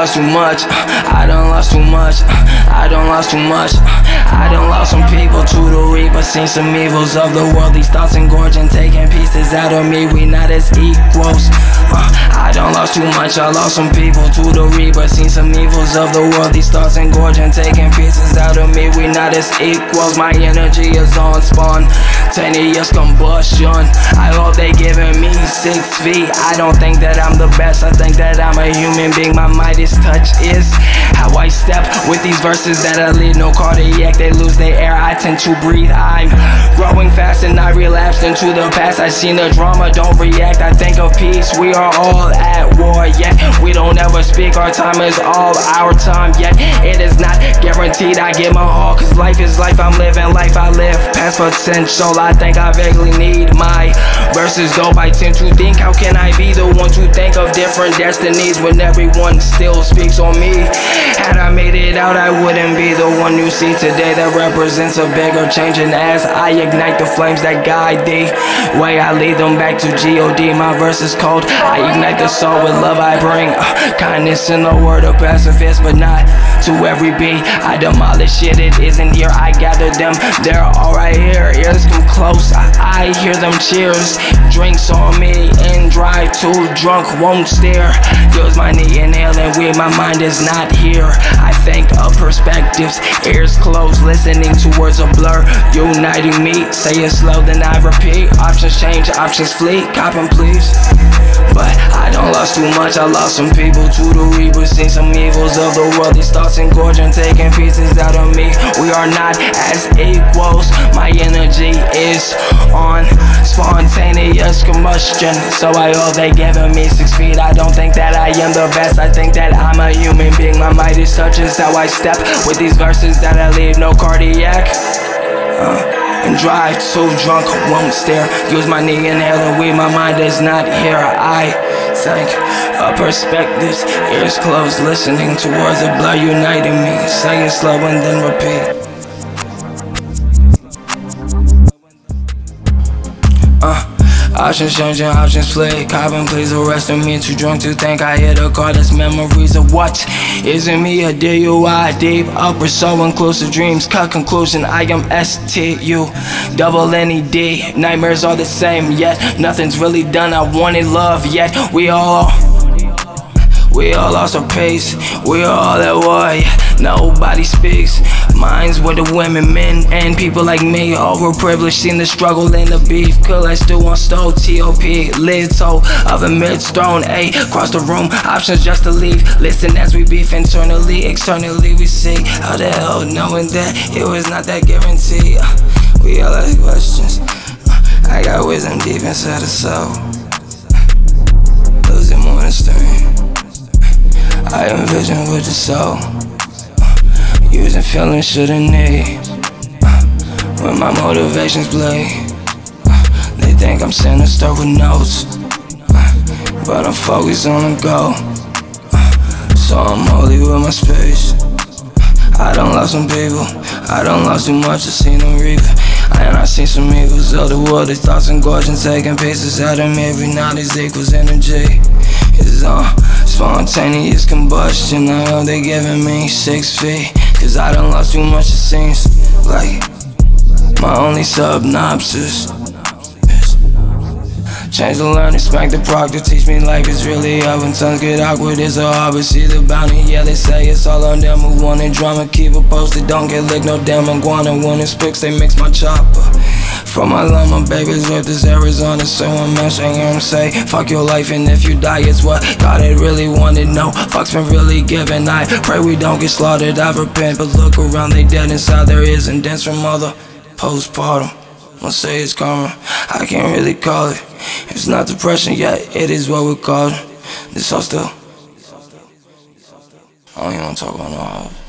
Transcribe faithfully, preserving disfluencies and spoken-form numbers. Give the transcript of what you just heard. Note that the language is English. lost too much, I done lost too much, I done lost too much. I done lost some people to the reaper, seen some evils of the world. These thoughts engorging, taking pieces out of me, we not as equals. I done lost too much, I lost some people to the reaper, seen some evils of the world. These thoughts engorging, taking pieces out of me, we not as equals. My energy is on spontaneous combustion. I hope they giving me six feet. I don't think that I'm the best, I think that I'm a human being. My Midas touch is how I step with these verses that I lead. No cardiac, they lose their air, I tend to breathe. I'm growing fast and I relapsed into the past. I seen the drama, don't react, I think of peace. We are all at war, yet we don't ever speak. Our time is all our time, yet it is not guaranteed. I give my all, cause life is life. I'm living life, I live past potential. I think I vaguely need my verses, though I tend to think, how can I be the one to think of different destinies when everyone still speaks on me? Had I made it out, I wouldn't be the one you see today. That represents a bigger change, and as I ignite the flames that guide the way, I lead them back to G O D. My verse is cold, I ignite the soul with love. I bring uh, kindness in the word of pacifist, but not to every beat. I demolish shit, it isn't here. I gather them, they're all right here. Ears come close, I, I hear them cheers. Drinks on me and drive, too drunk, won't stare. Feels my knee inhaling weed, my mind is not here. I think of perspectives, ears closed, listening to words of blur, uniting me. Say it slow, then I repeat. Options change, options flee, cop and please. But I done lost too much, I lost some people to the reaper, seen some evils of the world. These thoughts engorging, taking pieces out of me, we are not as equals. My energy is on spontaneous combustion, so I hope they giving me six feet. I don't think that I am the best, I think that I'm a human being. My mighty touch is how I step with these verses that I leave. No cardiac uh. and drive so drunk, won't stare. Use my knee inhaling weed, my mind is not here. I think of perspectives, ears closed, listening to words of blood uniting me. Say it slow and then repeat. Uh. Options changing, options play. Copping, please arresting me. Too drunk to think I hit a car. That's memories of what isn't me. A D U I, deep upper, so inclusive dreams. Cut conclusion, I am S T U double N E D. Nightmares are the same, yet nothing's really done. I wanted love, yet we all We all lost our pace. We are all at war, yet nobody speaks. Minds with the women, men, and people like me. Overprivileged, seen the struggle and the beef. Could I still on stove, T O P, lid toe of a mid-throne, A, cross the room, options just to leave. Listen as we beef internally, externally we see. How the hell knowing that it was not that guarantee? We all ask questions, I got wisdom deep inside the soul. Losing more than stirring, I envision with the soul. Using feelings shouldn't need. Uh, when my motivations bleed, uh, they think I'm sinister with notes, uh, but I'm focused on the goal, uh, so I'm holy with my space. I done lost some people, I done lost too much, I seen them reap. And I seen some evils of the world. These thoughts engorging, taking pieces out of me. Every night is equals energy. It's on spontaneous combustion. I know they giving me six feet, cause I done lost too much, it seems like. My only synopsis is change the learning, smack the proctor, teach me life is really up. When times get awkward, it's so hard, but see the bounty. Yeah, they say it's all on them who wanted drama. Keep it posted, don't get licked, no damn iguana. When it's picks, they mix my chopper. From my love, my baby's with this Arizona. So I'm mentioning him, say, fuck your life, and if you die, it's what God had really wanted. No, fuck's been really given. I pray we don't get slaughtered. I repent, but look around, they dead inside. There is and dance from mother postpartum. I'll say it's karma, I can't really call it. It's not depression, yet it is what we call it. This all still. I don't even want to talk about no